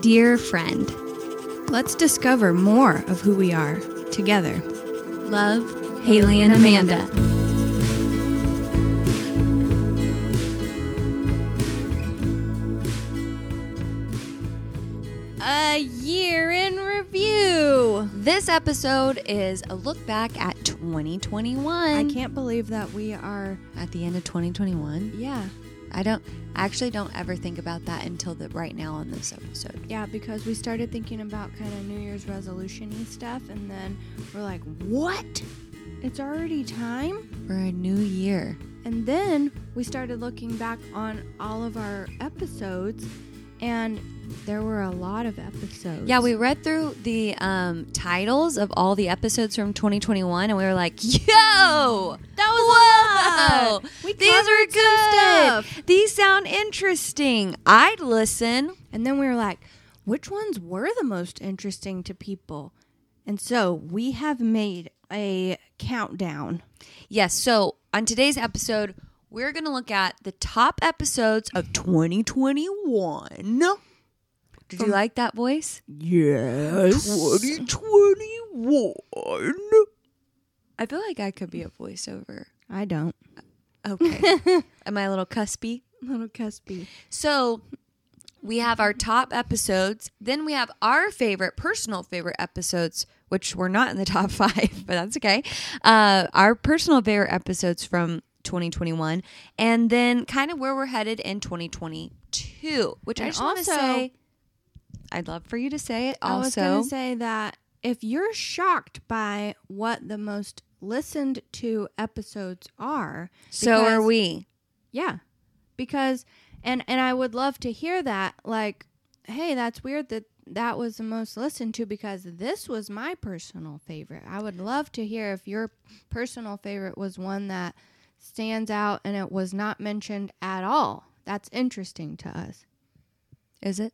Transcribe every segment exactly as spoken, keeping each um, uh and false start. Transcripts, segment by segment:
Dear friend, let's discover more of who we are together. Love, Haley and Amanda. A year in review. This episode is a look back at twenty twenty-one. I can't believe that we are at the end of twenty twenty-one. Yeah. I don't I actually don't ever think about that until the, right now on this episode. Yeah, because we started thinking about kind of New Year's resolution-y stuff, and then we're like, what? It's already time? For a new year. And then we started looking back on all of our episodes, and there were a lot of episodes. Yeah, we read through the um, titles of all the episodes from twenty twenty-one, and we were like, yo! That was whoa! A lot! We These are good! Stuff. These sound interesting. I'd listen. And then we were like, which ones were the most interesting to people? And so we have made a countdown. Yes, yeah, so on today's episode, we're going to look at the top episodes of twenty twenty-one. Did you like that voice? Yes. twenty twenty-one. I feel like I could be a voiceover. I don't. Okay. Am I a little cuspy? A little cuspy. So we have our top episodes. Then we have our favorite, personal favorite episodes, which were not in the top five, but that's okay. Uh, our personal favorite episodes from twenty twenty-one. And then kind of where we're headed in twenty twenty-two, which and I just want to say... I'd love for you to say it also. I was going to say that if you're shocked by what the most listened to episodes are. So because, are we. Yeah. Because, and, and I would love to hear that. Like, hey, that's weird that that was the most listened to because this was my personal favorite. I would love to hear if your personal favorite was one that stands out and it was not mentioned at all. That's interesting to us. Is it?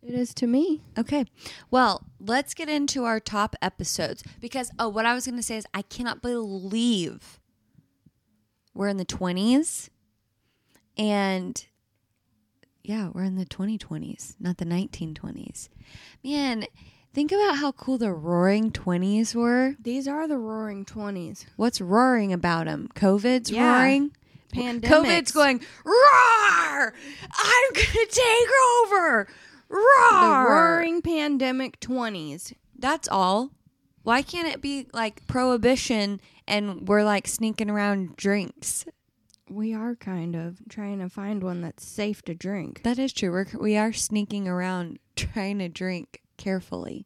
It is to me. Okay. Well, let's get into our top episodes because, oh, what I was going to say is I cannot believe we're in the twenties and, yeah, we're in the twenty twenties, not the nineteen twenties. Man, think about how cool the roaring twenties were. These are the roaring twenties. What's roaring about them? COVID's yeah. roaring? Pandemics. COVID's going, roar! I'm going to take over! Roar! The roaring pandemic twenties. That's all. Why can't it be like prohibition and we're like sneaking around drinks? We are kind of trying to find one that's safe to drink. That is true. We're, we are sneaking around trying to drink carefully.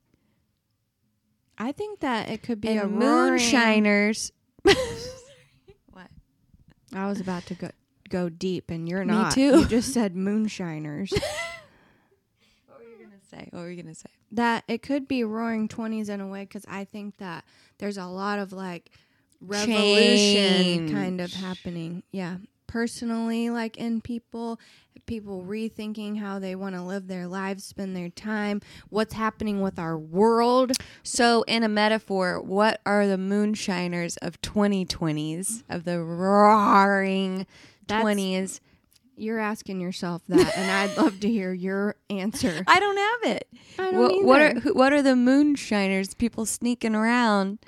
I think that it could be and a moonshiners. What? I was about to go, go deep and you're not. Me too. You just said moonshiners. What were you going to say? That it could be roaring twenties in a way because I think that there's a lot of like revolution Change. Kind of happening. Yeah. Personally, like in people, people rethinking how they want to live their lives, spend their time, what's happening with our world. So in a metaphor, what are the moonshiners of twenty twenties, of the roaring That's- twenties? You're asking yourself that, and I'd love to hear your answer. I don't have it. I don't what, either. What are, what are the moonshiners, people sneaking around?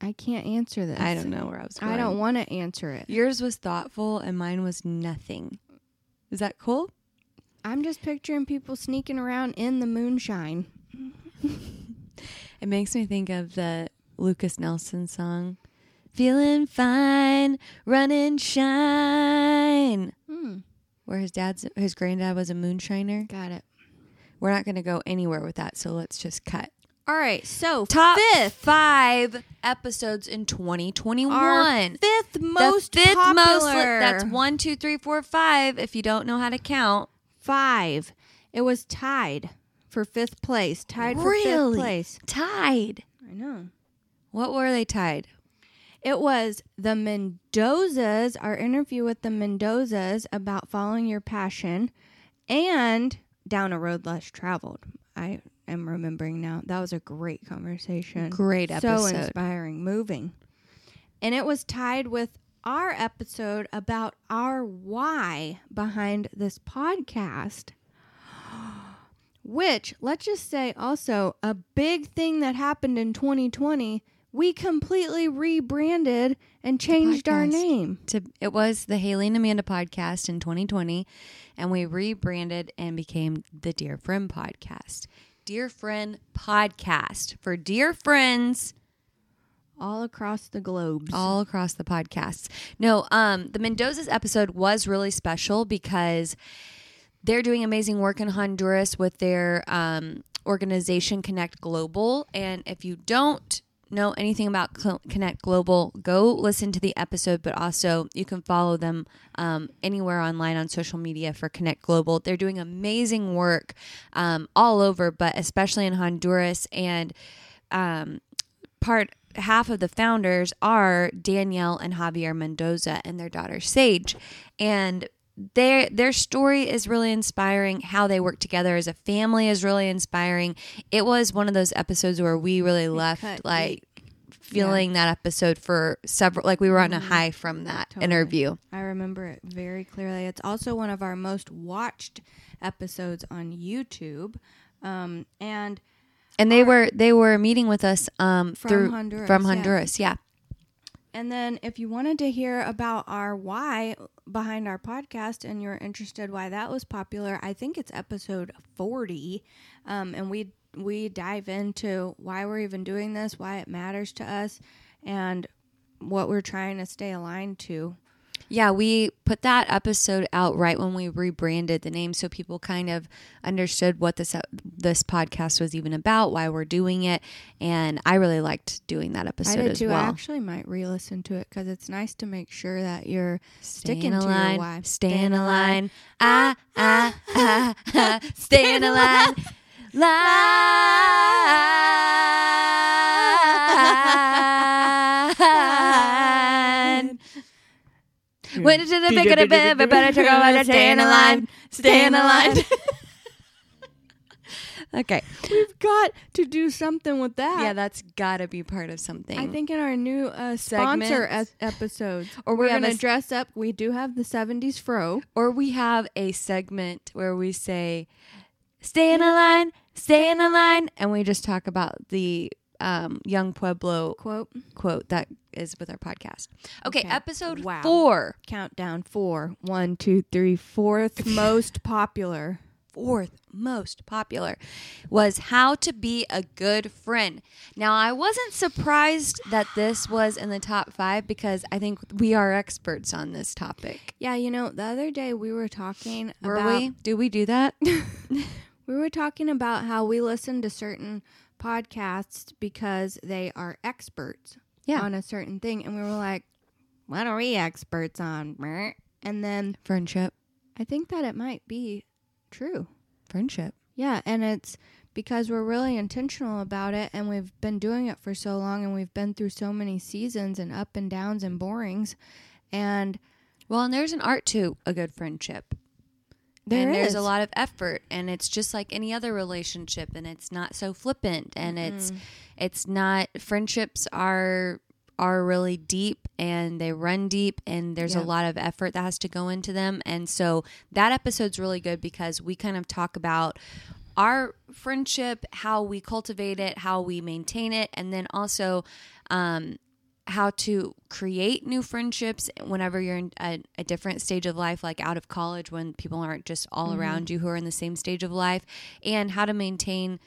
I can't answer this. I don't know where I was going. I don't want to answer it. Yours was thoughtful, and mine was nothing. Is that cool? I'm just picturing people sneaking around in the moonshine. It makes me think of the Lucas Nelson song. Feeling fine, run and shine. Hmm. Where his dad's, his granddad was a moonshiner. Got it. We're not going to go anywhere with that, so let's just cut. All right, so top fifth. five episodes in twenty twenty-one. Our fifth most the fifth popular. Most li- that's one, two, three, four, five. If you don't know how to count, five. It was tied for fifth place. Tied really? for fifth place. Tied. I know. What were they tied? It was the Mendozas, our interview with the Mendozas about following your passion and down a road less traveled. I am remembering now. That was a great conversation. Great episode. So inspiring, moving. And it was tied with our episode about our why behind this podcast, which, let's just say also, a big thing that happened in twenty twenty, we completely rebranded and changed our name. To, it was the Haley and Amanda podcast in twenty twenty, and we rebranded and became the Dear Friend Podcast. Dear Friend Podcast for dear friends all across the globes. All across the podcasts. No, um, the Mendoza's episode was really special because they're doing amazing work in Honduras with their um, organization Connect Global. And if you don't know anything about Connect Global, go listen to the episode, but also you can follow them um, anywhere online on social media for Connect Global. They're doing amazing work um, all over, but especially in Honduras. And um, part half of the founders are Danielle and Javier Mendoza and their daughter Sage. And Their their story is really inspiring. How they work together as a family is really inspiring. It was one of those episodes where we really it left like deep. feeling yeah. that episode for several, like we were on mm-hmm. a high from that totally. interview. I remember it very clearly. It's also one of our most watched episodes on YouTube, um, and and they our, were they were meeting with us um, from through Honduras, from Honduras, yeah. yeah. And then if you wanted to hear about our why behind our podcast and you're interested why that was popular, I think it's episode forty. Um, and we we dive into why we're even doing this, why it matters to us, and what we're trying to stay aligned to. Yeah, we put that episode out right when we rebranded the name so people kind of understood what this this podcast was even about, why we're doing it, and I really liked doing that episode I did as too. well. I actually might re-listen to it because it's nice to make sure that you're staying sticking aligned, to your why. Staying aligned. Ah, ah, ah, ah. Staying aligned. Line. When it's in the big of the better to go out staying alive, staying alive. Okay, we've got to do something with that. Yeah, that's got to be part of something. I think in our new uh, sponsor e- episodes, or we're gonna s- dress up. We do have the seventies fro, or we have a segment where we say, "Stay in a line, stay in a line," and we just talk about the um, Young Pueblo quote quote that is with our podcast. Okay, okay. episode wow. four. Countdown four. One, two, three, fourth most popular. Fourth most popular was how to be a good friend. Now, I wasn't surprised that this was in the top five because I think we are experts on this topic. Yeah, you know, the other day we were talking were about... Were we? Do we do that? We were talking about how we listen to certain podcasts because they are experts. Yeah. On a certain thing. And we were like, what are we experts on? And then friendship. I think that it might be true. Friendship. Yeah. And it's because we're really intentional about it. And we've been doing it for so long. And we've been through so many seasons and up and downs and borings. And well, and there's an art to a good friendship. There and is. There's a lot of effort. And it's just like any other relationship. And it's not so flippant. And mm-hmm. it's... It's not, friendships are are really deep and they run deep and there's yeah. a lot of effort that has to go into them. And so that episode's really good because we kind of talk about our friendship, how we cultivate it, how we maintain it, and then also um, how to create new friendships whenever you're in a, a different stage of life, like out of college when people aren't just all mm-hmm. around you who are in the same stage of life, and how to maintain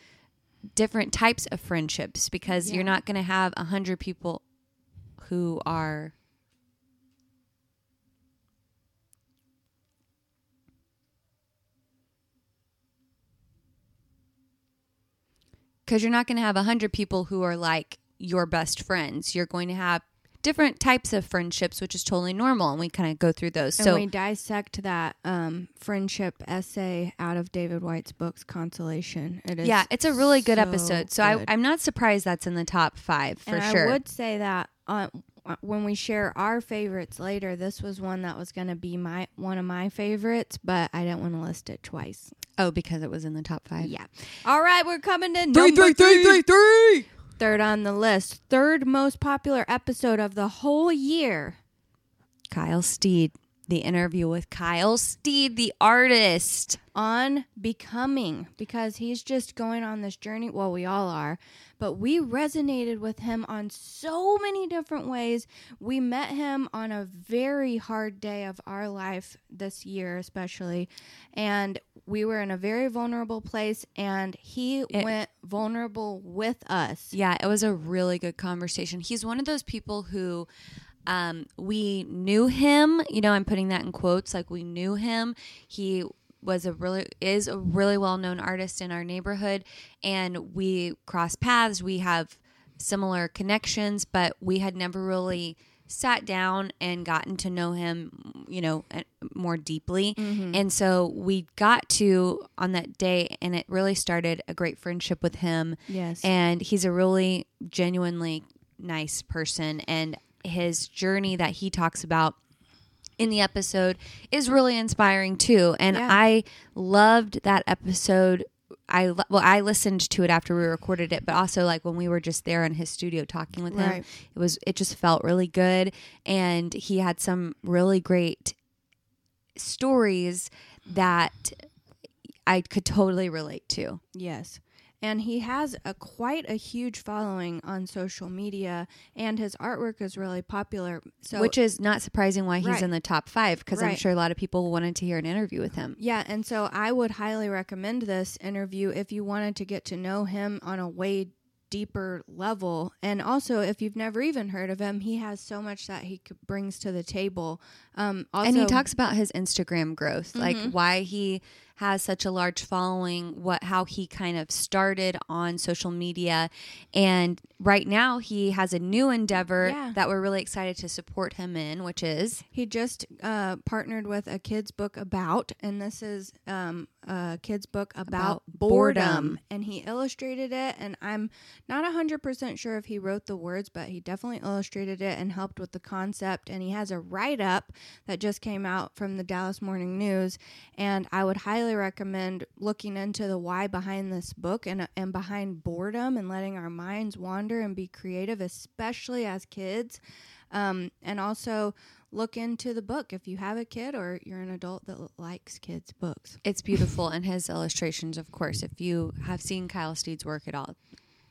different types of friendships because yeah. you're not going to have a hundred people who are because you're not going to have a hundred people who are like your best friends. You're going to have different types of friendships, which is totally normal, and we kind of go through those. And so we dissect that um, friendship essay out of David White's books, Consolation. It is yeah, it's a really good so episode. So good. I, I'm not surprised that's in the top five for and sure. I would say that uh, when we share our favorites later, this was one that was going to be my one of my favorites, but I didn't want to list it twice. Oh, because it was in the top five. Yeah. All right, we're coming to number three, three, three, three, three. Third on the list, third most popular episode of the whole year Kyle Steed, the interview with Kyle Steed, the artist, on becoming, because he's just going on this journey. Well, we all are, but we resonated with him on so many different ways. We met him on a very hard day of our life this year, especially, and we were in a very vulnerable place, and he it, went vulnerable with us. Yeah, it was a really good conversation. He's one of those people who... Um, we knew him, you know, I'm putting that in quotes, like we knew him. He was a really, is a really well-known artist in our neighborhood, and we crossed paths. We have similar connections, but we had never really sat down and gotten to know him, you know, more deeply. Mm-hmm. And so we got to on that day, and it really started a great friendship with him. Yes. And he's a really genuinely nice person, and his journey that he talks about in the episode is really inspiring too. And yeah. I loved that episode. I lo- well, I listened to it after we recorded it, but also like when we were just there in his studio talking with right. him, it was, it just felt really good. And he had some really great stories that I could totally relate to. Yes. And he has a quite a huge following on social media, and his artwork is really popular. So, which is not surprising why he's right. in the top five, because right. I'm sure a lot of people wanted to hear an interview with him. Yeah, and so I would highly recommend this interview if you wanted to get to know him on a way deeper level. And also, if you've never even heard of him, he has so much that he brings to the table. Um, also, and he talks about his Instagram growth, mm-hmm. like why he... has such a large following, what how he kind of started on social media, and right now he has a new endeavor yeah. that we're really excited to support him in, which is he just uh partnered with a kids book about, and this is um a kids book about, about boredom. boredom And he illustrated it, and I'm not a hundred percent sure if he wrote the words, but he definitely illustrated it and helped with the concept. And he has a write-up that just came out from the Dallas Morning News, and I would highly recommend looking into the why behind this book and and behind boredom and letting our minds wander and be creative, especially as kids. Um, and also look into the book if you have a kid or you're an adult that likes kids' books. It's beautiful. And his illustrations, of course, if you have seen Kyle Steed's work at all,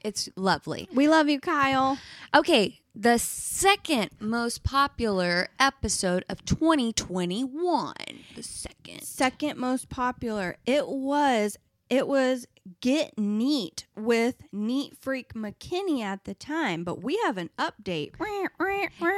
it's lovely. We love you, Kyle. Okay, the second most popular episode of twenty twenty-one. The second. Second most popular. It was it was Get Neat with Neat Freak McKinney at the time, but we have an update.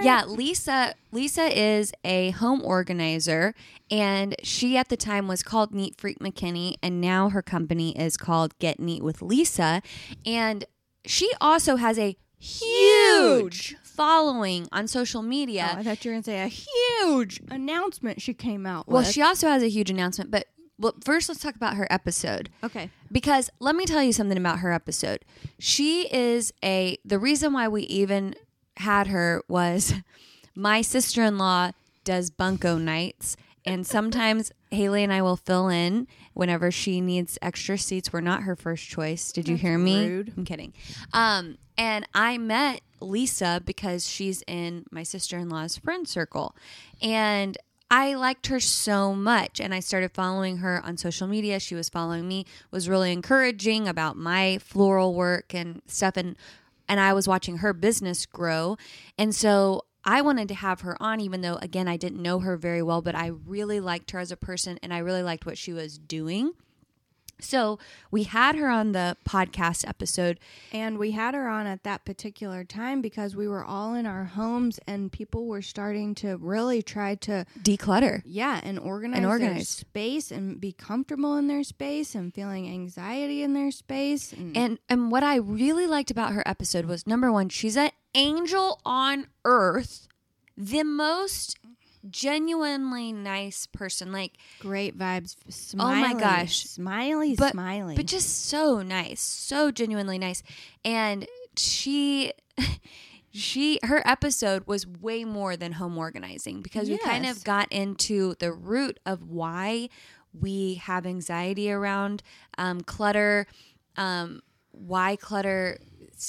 Yeah, Lisa Lisa is a home organizer, and she at the time was called Neat Freak McKinney, and now her company is called Get Neat with Lisa, and she also has a huge following on social media. Oh, I thought you were going to say a huge announcement she came out with. Well, she also has a huge announcement, but well, first let's talk about her episode. Okay. Because let me tell you something about her episode. She is a... The reason why we even had her was my sister-in-law does bunco nights, and sometimes Haley and I will fill in whenever she needs extra seats. We're not her first choice. Did you That's hear me? Rude. I'm kidding. Um, and I met Lisa because she's in my sister-in-law's friend circle, and I liked her so much, and I started following her on social media. She was following me, was really encouraging about my floral work and stuff, and and I was watching her business grow. And so I wanted to have her on, even though, again, I didn't know her very well, but I really liked her as a person, and I really liked what she was doing. So we had her on the podcast episode. And we had her on at that particular time because we were all in our homes and people were starting to really try to declutter. Yeah, and organize, and organize. Their space and be comfortable in their space and feeling anxiety in their space. And, and and what I really liked about her episode was, number one, she's an angel on earth, the most genuinely nice person, like great vibes, smiley, oh my gosh, smiley, but, smiley, but just so nice, so genuinely nice. And she, she, her episode was way more than home organizing, because yes. we kind of got into the root of why we have anxiety around um, clutter, um, why clutter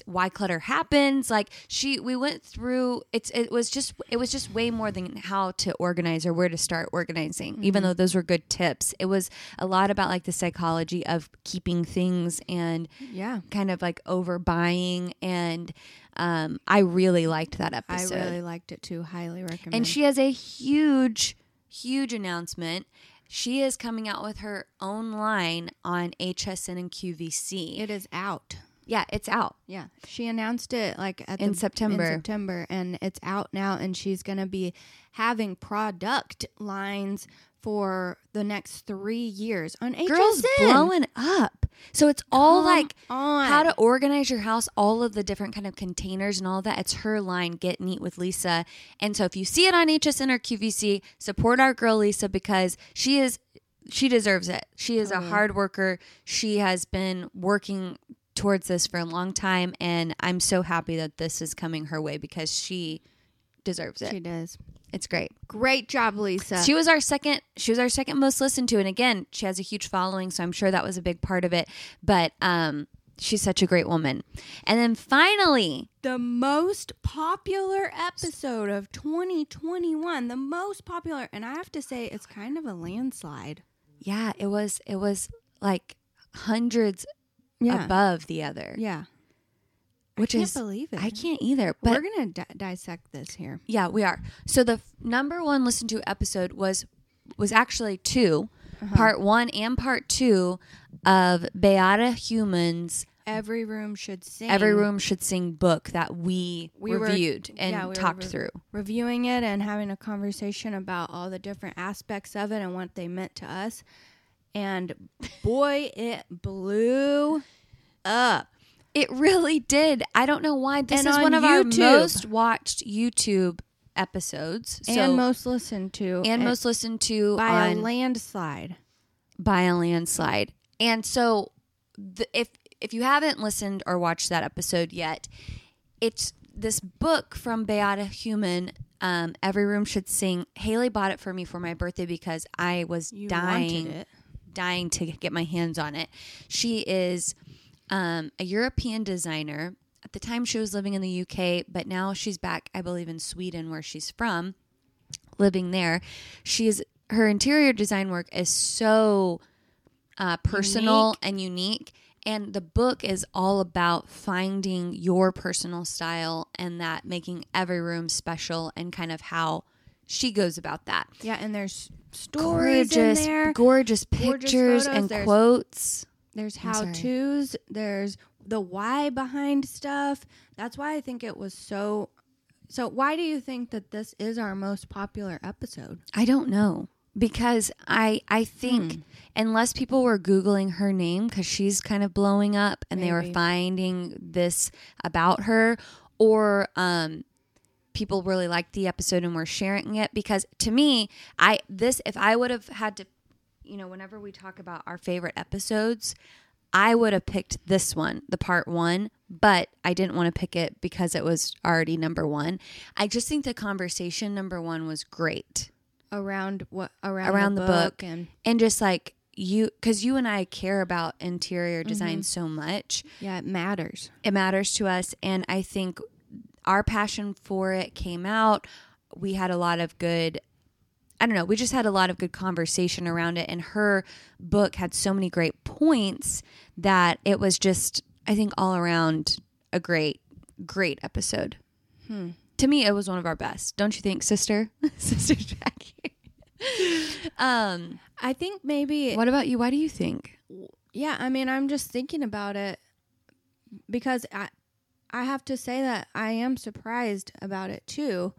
why clutter happens. Like she, we went through, it's, it was just, it was just way more than how to organize or where to start organizing, mm-hmm. even though those were good tips. It was a lot about like the psychology of keeping things and yeah, kind of like overbuying. And um, I really liked that episode. I really liked it too. Highly recommend. And she has a huge, huge announcement. She is coming out with her own line on H S N and Q V C. It is out. Yeah, it's out. Yeah. She announced it like at in the, September. In September, and it's out now, and she's going to be having product lines for the next three years on H S N. Girls blowing up. So it's all Come like on. How to organize your house, all of the different kind of containers and all that. It's her line, Get Neat with Lisa. And so if you see it on H S N or Q V C, support our girl Lisa, because she is she deserves it. She is oh. a hard worker. She has been working towards this for a long time, and I'm so happy that this is coming her way because she deserves it. She does. It's great. Great job, Lisa. She was our second she was our second most listened to. And again, she has a huge following, so I'm sure that was a big part of it. But um, she's such a great woman. And then finally, the most popular episode of twenty twenty-one. The most popular, and I have to say it's kind of a landslide. Yeah, it was it was like hundreds yeah. above the other. Yeah. Which I can't is, believe it. I can't either. But we're gonna di- dissect this here. Yeah, we are. So the f- number one listened to episode was was actually two, uh-huh. part one and part two of Beata Heuman's Every Room Should Sing. Every Room Should Sing book that we, we reviewed were, and yeah, we talked re- through. Reviewing it and having a conversation about all the different aspects of it and what they meant to us. And boy, it blew up. It really did. I don't know why. This and is on one of YouTube. Our most watched YouTube episodes. So, and most listened to. And, and most listened to. By on, a landslide. By a landslide. And so the, if if you haven't listened or watched that episode yet, it's this book from Beata Heuman, um, Every Room Should Sing. Haley bought it for me for my birthday because I was you dying, wanted it. dying to get my hands on it. She is... Um, a European designer. At the time she was living in the U K, but now she's back, I believe, in Sweden, where she's from, living there. She is, her interior design work is so uh, personal unique. and unique. And the book is all about finding your personal style and that making every room special and kind of how she goes about that. Yeah, and there's stories gorgeous, in there. Gorgeous pictures gorgeous photos, and there's- quotes. There's how-tos, there's the why behind stuff. That's why I think it was so... So why do you think that this is our most popular episode? I don't know. Because I I think hmm. unless people were Googling her name, because she's kind of blowing up and Maybe. they were finding this about her, or... um. people really liked the episode and were sharing it. Because to me, I this if I would have had to... You know, whenever we talk about our favorite episodes, I would have picked this one, the part one, but I didn't want to pick it because it was already number one. I just think the conversation number one was great. Around what? Around, around the, the book. book and, and just like you, because you and I care about interior design mm-hmm. so much. Yeah, it matters. It matters to us. And I think our passion for it came out. We had a lot of good I don't know. We just had a lot of good conversation around it. And her book had so many great points that it was just, I think, all around a great, great episode. Hmm. To me, it was one of our best. Don't you think, sister? Sister Jackie. um, I think maybe... What about you? Why do you think? Yeah, I mean, I'm just thinking about it because I, I have to say that I am surprised about it, too.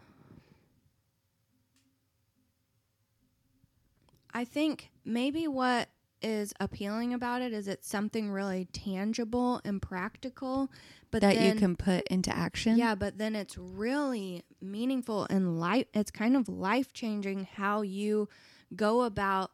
I think maybe what is appealing about it is it's something really tangible and practical, but that then, you can put into action. Yeah, but then it's really meaningful and life. It's kind of life changing how you go about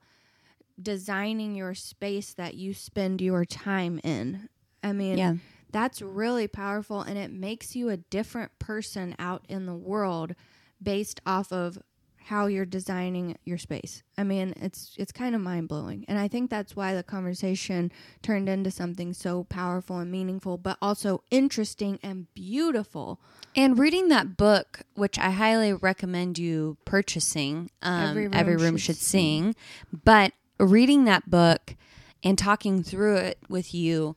designing your space that you spend your time in. I mean, yeah. that's really powerful, and it makes you a different person out in the world based off of how you're designing your space. I mean, it's it's kind of mind-blowing. And I think that's why the conversation turned into something so powerful and meaningful, but also interesting and beautiful. And reading that book, which I highly recommend you purchasing, um, Every Room, Every Room Should Sing. Sing. But reading that book and talking through it with you,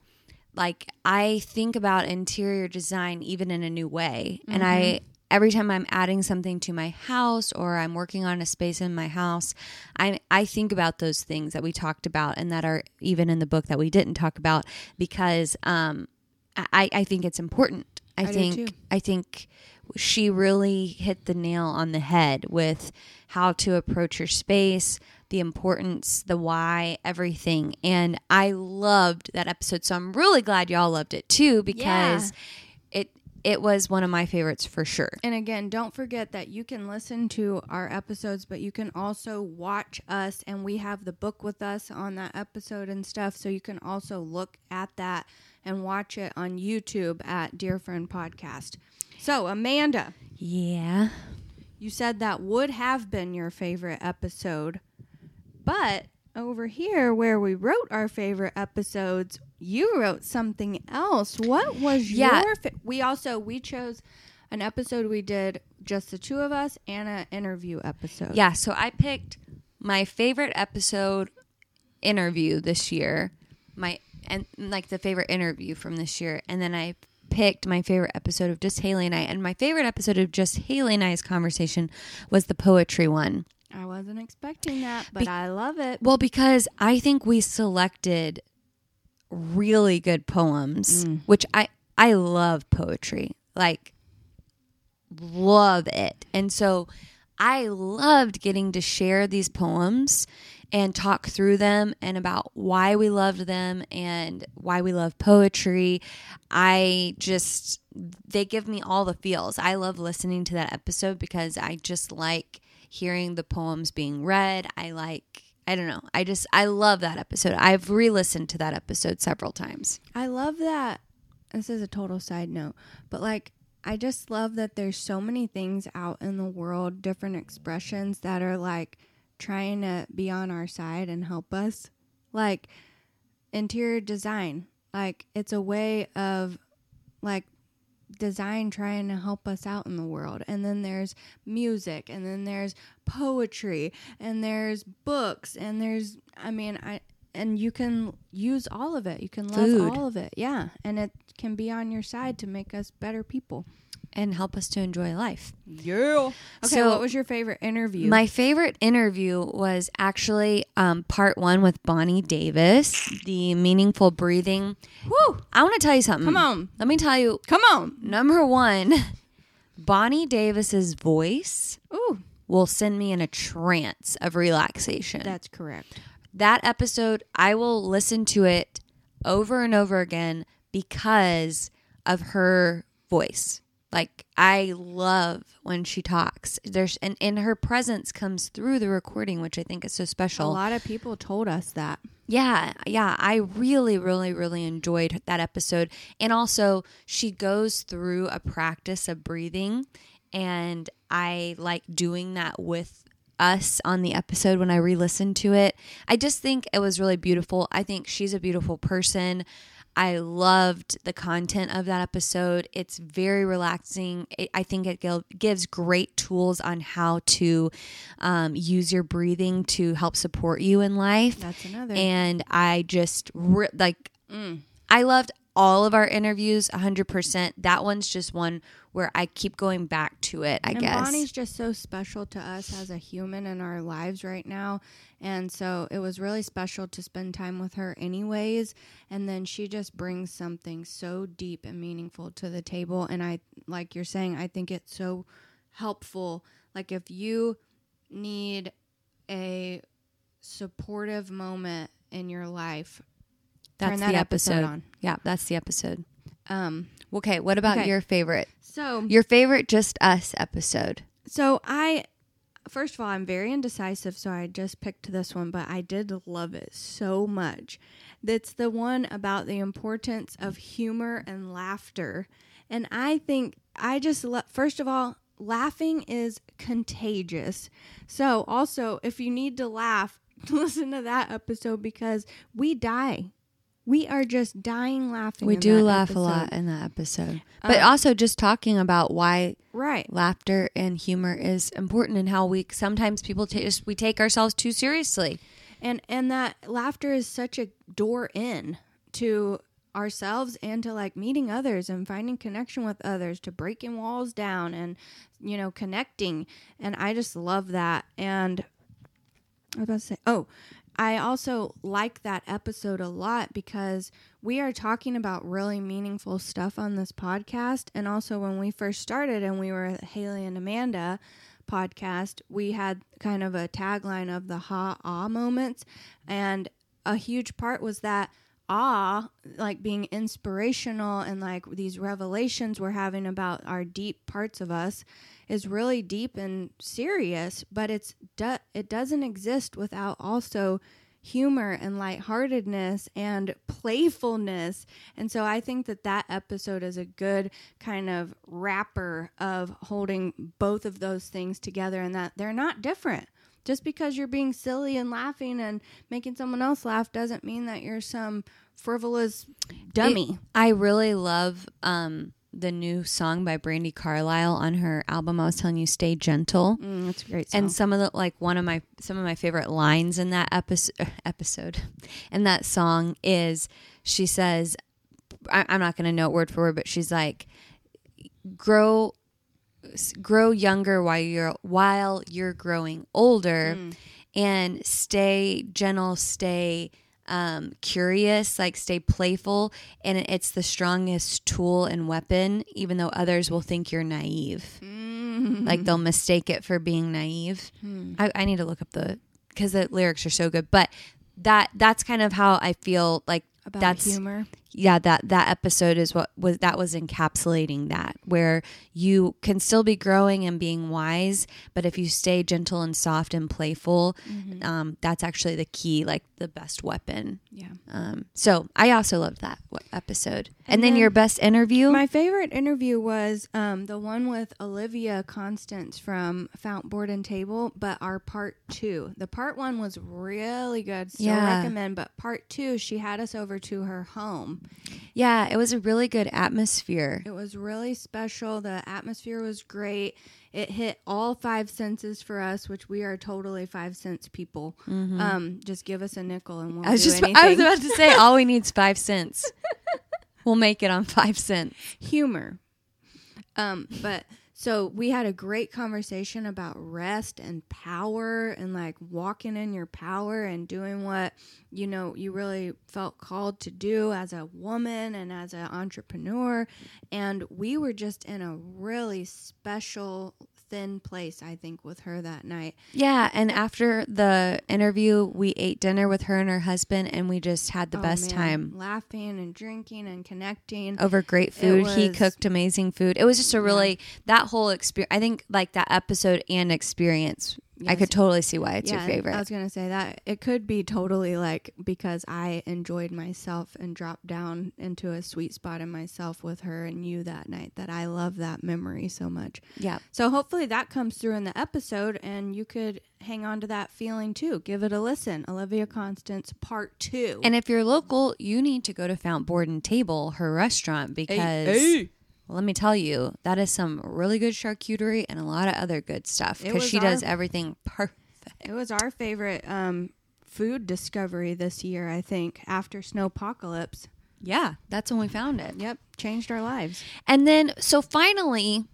like, I think about interior design even in a new way. Mm-hmm. And I... Every time I'm adding something to my house or I'm working on a space in my house, I I think about those things that we talked about and that are even in the book that we didn't talk about, because um, I, I think it's important. I, I think I think she really hit the nail on the head with how to approach your space, the importance, the why, everything. And I loved that episode, so I'm really glad y'all loved it too, because yeah. it. It was one of my favorites for sure. And again, don't forget that you can listen to our episodes, but you can also watch us, and we have the book with us on that episode and stuff. So you can also look at that and watch it on YouTube at Dear Friend Podcast. So, Amanda. Yeah. You said that would have been your favorite episode, but over here where we wrote our favorite episodes, you wrote something else. What was yeah. your fa- we also we chose an episode we did just the two of us and an interview episode. Yeah, so I picked my favorite episode interview this year, my and like the favorite interview from this year, and then I picked my favorite episode of just Haley and I, and my favorite episode of just Haley and I's conversation was the poetry one. I wasn't expecting that, but Be- I love it. Well, because I think we selected really good poems, mm. which I, I love poetry, like love it. And so I loved getting to share these poems and talk through them and about why we loved them and why we love poetry. I just, they give me all the feels. I love listening to that episode because I just like hearing the poems being read. I like, I don't know. I just, I love that episode. I've re-listened to that episode several times. I love that. This is a total side note, but like, I just love that there's so many things out in the world, different expressions that are like trying to be on our side and help us. Like interior design, like it's a way of like design trying to help us out in the world. And then there's music, and then there's poetry, and there's books, and there's I mean I and you can use all of it. You can love Food. all of it. Yeah. And it can be on your side to make us better people and help us to enjoy life. Yeah. Okay, so what was your favorite interview? My favorite interview was actually um, part one with Bonnie Davis, the meaningful breathing. Woo! I want to tell you something. Come on. Let me tell you. Come on. Number one, Bonnie Davis's voice Ooh. will send me in a trance of relaxation. That's correct. That episode, I will listen to it over and over again because of her voice. Like, I love when she talks. There's and, and her presence comes through the recording, which I think is so special. A lot of people told us that. Yeah, yeah. I really, really, really enjoyed that episode. And also, she goes through a practice of breathing, and I like doing that with us on the episode when I re-listened to it. I just think it was really beautiful. I think she's a beautiful person. I loved the content of that episode. It's very relaxing. It, I think it g- gives great tools on how to um, use your breathing to help support you in life. That's another. And I just, re- like, mm. I loved all of our interviews, one hundred percent. That one's just one where I keep going back to it, I and guess. And Bonnie's just so special to us as a human in our lives right now. And so it was really special to spend time with her anyways. And then she just brings something so deep and meaningful to the table. And I, like you're saying, I think it's so helpful. Like if you need a supportive moment in your life, That's Turn that the episode. episode on. Yeah, that's the episode. Um, okay, what about okay. your favorite? So your favorite Just Us episode. So I, first of all, I'm very indecisive, so I just picked this one, but I did love it so much. That's the one about the importance of humor and laughter. And I think I just, lo- first of all, laughing is contagious. So also, if you need to laugh, listen to that episode because we die. We are just dying laughing. We in do that laugh episode. a lot in that episode. But um, also just talking about why right. laughter and humor is important and how we sometimes people t- we take ourselves too seriously. And and that laughter is such a door in to ourselves and to like meeting others and finding connection with others, to breaking walls down and, you know, connecting. And I just love that. And I was about to say, oh, I also like that episode a lot because we are talking about really meaningful stuff on this podcast. And also when we first started and we were Haley and Amanda podcast, we had kind of a tagline of the ha-ah moments. And a huge part was that awe, like being inspirational and like these revelations we're having about our deep parts of us is really deep and serious, but it's do- it doesn't exist without also humor and lightheartedness and playfulness. And so I think that that episode is a good kind of wrapper of holding both of those things together and that they're not different. Just because you're being silly and laughing and making someone else laugh doesn't mean that you're some frivolous dummy. It, I really love um, the new song by Brandi Carlisle on her album. I was telling you, "Stay Gentle." Mm, that's a great song. And some of the like one of my some of my favorite lines in that episode episode, in that song is she says, I, "I'm not going to know it word for word," but she's like, "Grow." grow younger while you're while you're growing older mm. and stay gentle, stay um, curious, like stay playful. And it's the strongest tool and weapon, even though others will think you're naive. Mm. Like they'll mistake it for being naive. Mm. I, I need to look up the, because the lyrics are so good, but that that's kind of how I feel like about that's, humor. Yeah, that, that episode is what was that was encapsulating that, where you can still be growing and being wise, but if you stay gentle and soft and playful, mm-hmm. um, that's actually the key, like the best weapon. Yeah. Um. So I also loved that episode. And, and then, then your best interview? My favorite interview was um the one with Olivia Constance from Fount Board and Table, but our part two. The part one was really good. Still yeah. recommend, but part two, she had us over to her home. Yeah, it was a really good atmosphere. It was really special. The atmosphere was great. It hit all five senses for us, which we are totally five cents people. Mm-hmm. Um, just give us a nickel and we'll I was do just, anything. I was about to say, all we need is five cents. We'll make it on five cents. Humor. Um, but... So we had a great conversation about rest and power and like walking in your power and doing what, you know, you really felt called to do as a woman and as an entrepreneur. And we were just in a really special, thin place, I think, with her that night. Yeah. And after the interview, we ate dinner with her and her husband and we just had the oh, best man. time. Laughing and drinking and connecting. Over great food. Was, he cooked amazing food. It was just a really... Yeah. That whole experience, I think, like that episode and experience, yes. I could totally see why it's yeah, your favorite. I was gonna say that it could be totally like because I enjoyed myself and dropped down into a sweet spot in myself with her and you that night, that I love that memory so much. Yeah. So hopefully that comes through in the episode and you could hang on to that feeling too. Give it a listen. Olivia Constance part two. And if you're local, you need to go to Fount Board and Table, her restaurant, because hey, hey. Well, let me tell you, that is some really good charcuterie and a lot of other good stuff because she our, does everything perfect. It was our favorite um, food discovery this year, I think, after Snowpocalypse. Yeah, that's when we found it. Yep, changed our lives. And then, so finally,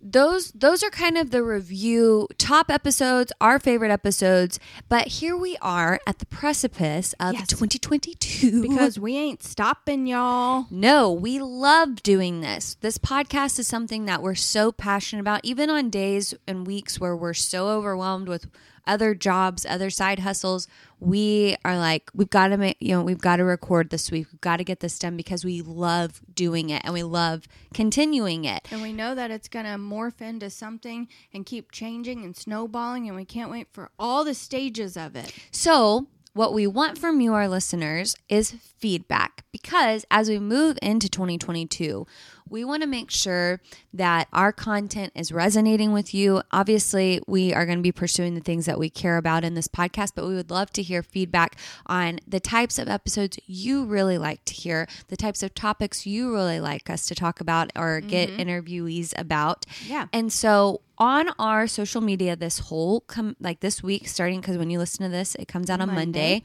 those those are kind of the review, top episodes, our favorite episodes. But here we are at the precipice of yes. twenty twenty-two. Because we ain't stopping, y'all. No, we love doing this. This podcast is something that we're so passionate about, even on days and weeks where we're so overwhelmed with other jobs, other side hustles. We are like, we've got to make, you know, we've got to record this week. We've got to get this done because we love doing it and we love continuing it. And we know that it's going to morph into something and keep changing and snowballing, and we can't wait for all the stages of it. So what we want from you, our listeners, is feedback, because as we move into twenty twenty-two, We want to make sure that our content is resonating with you. Obviously, we are going to be pursuing the things that we care about in this podcast, but we would love to hear feedback on the types of episodes you really like to hear, the types of topics you really like us to talk about or get mm-hmm. interviewees about. Yeah. And so on our social media this whole, com- like this week starting, because when you listen to this, it comes out on Monday. Monday.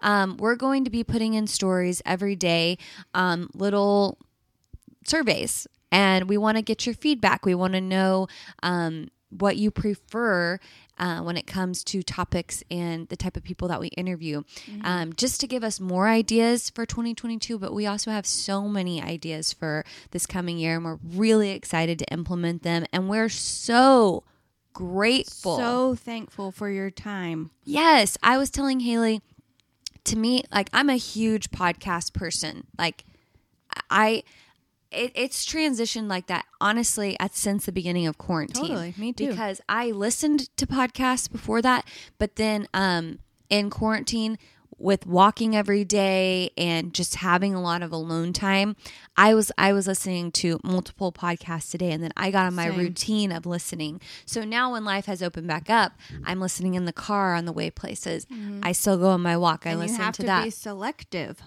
Um, we're going to be putting in stories every day, um, little surveys, and we want to get your feedback. We want to know um, what you prefer uh, when it comes to topics and the type of people that we interview, mm-hmm. um, just to give us more ideas for twenty twenty-two. But we also have so many ideas for this coming year, and we're really excited to implement them. And we're so grateful. So thankful for your time. Yes. I was telling Haley, to me, like, I'm a huge podcast person. Like, I... It, it's transitioned like that, honestly, at, since the beginning of quarantine. Totally, me too. Because I listened to podcasts before that, but then um, in quarantine, with walking every day and just having a lot of alone time, I was I was listening to multiple podcasts a day, and then I got on my Same. routine of listening. So now when life has opened back up, I'm listening in the car on the way places. Mm-hmm. I still go on my walk. I and listen to that. You have to, to be selective.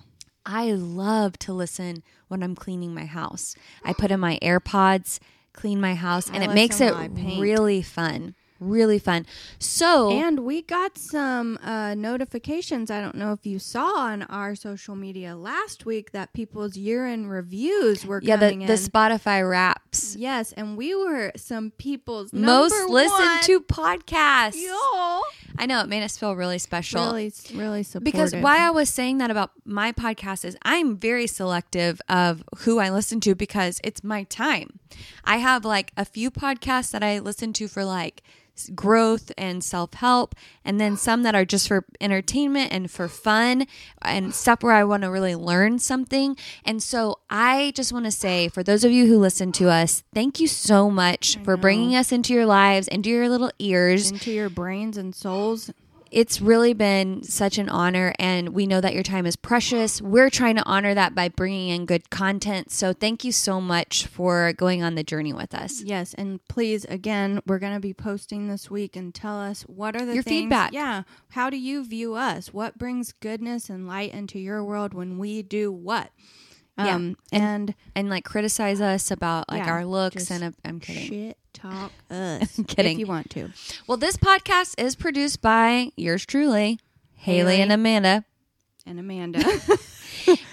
I love to listen when I'm cleaning my house. I put in my AirPods, clean my house, and I it makes it really fun. Really fun. So, and we got some uh, notifications. I don't know if you saw on our social media last week that people's year-end reviews were yeah, coming the, in. Yeah, the Spotify Wraps. Yes, and we were some people's most listened one. to podcasts. Yo. I know, it made us feel really special. Really, really supportive. Because why I was saying that about my podcast is I'm very selective of who I listen to because it's my time. I have like a few podcasts that I listen to for like growth and self-help, and then some that are just for entertainment and for fun and stuff where I want to really learn something. And so I just want to say, for those of you who listen to us, thank you so much I for know. bringing us into your lives, into your little ears, into your brains and souls. It's really been such an honor, and we know that your time is precious. We're trying to honor that by bringing in good content. So thank you so much for going on the journey with us. Yes, and please, again, we're going to be posting this week, and tell us what are the your things, feedback. Yeah, how do you view us? What brings goodness and light into your world when we do what? Yeah, um, and, and and like criticize us about like yeah, our looks and uh, I'm kidding. Shit talk us. I'm kidding. If you want to. Well, this podcast is produced by yours truly, Haley, Haley and Amanda. And Amanda.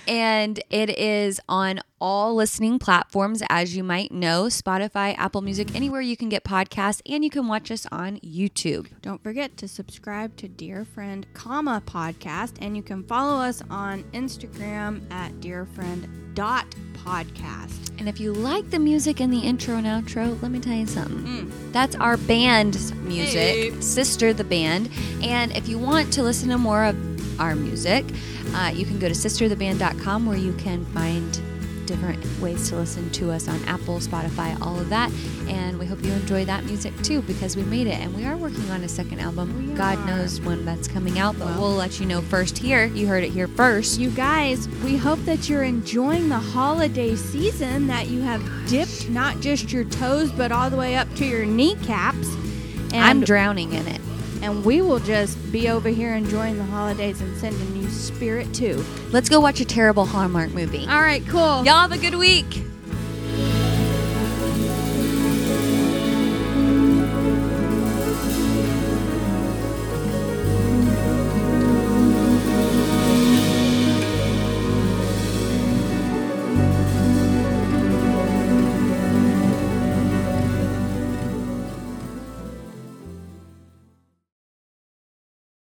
And it is on all listening platforms, as you might know, Spotify, Apple Music, anywhere you can get podcasts, and you can watch us on YouTube. Don't forget to subscribe to Dear Friend, comma, podcast, and you can follow us on Instagram at dear friend dot podcast. And if you like the music in the intro and outro, let me tell you something. Mm. That's our band's music, hey. Sister the Band. And if you want to listen to more of our music, Uh, you can go to sister the band dot com, where you can find different ways to listen to us on Apple, Spotify, all of that. And we hope you enjoy that music too, because we made it. And we are working on a second album. We God are. knows when that's coming out, but well, we'll let you know first here. You heard it here first. You guys, we hope that you're enjoying the holiday season, that you have Gosh. dipped not just your toes, but all the way up to your kneecaps. And I'm drowning in it. And we will just be over here enjoying the holidays and sending you spirit too. Let's go watch a terrible Hallmark movie. All right, cool. Y'all have a good week.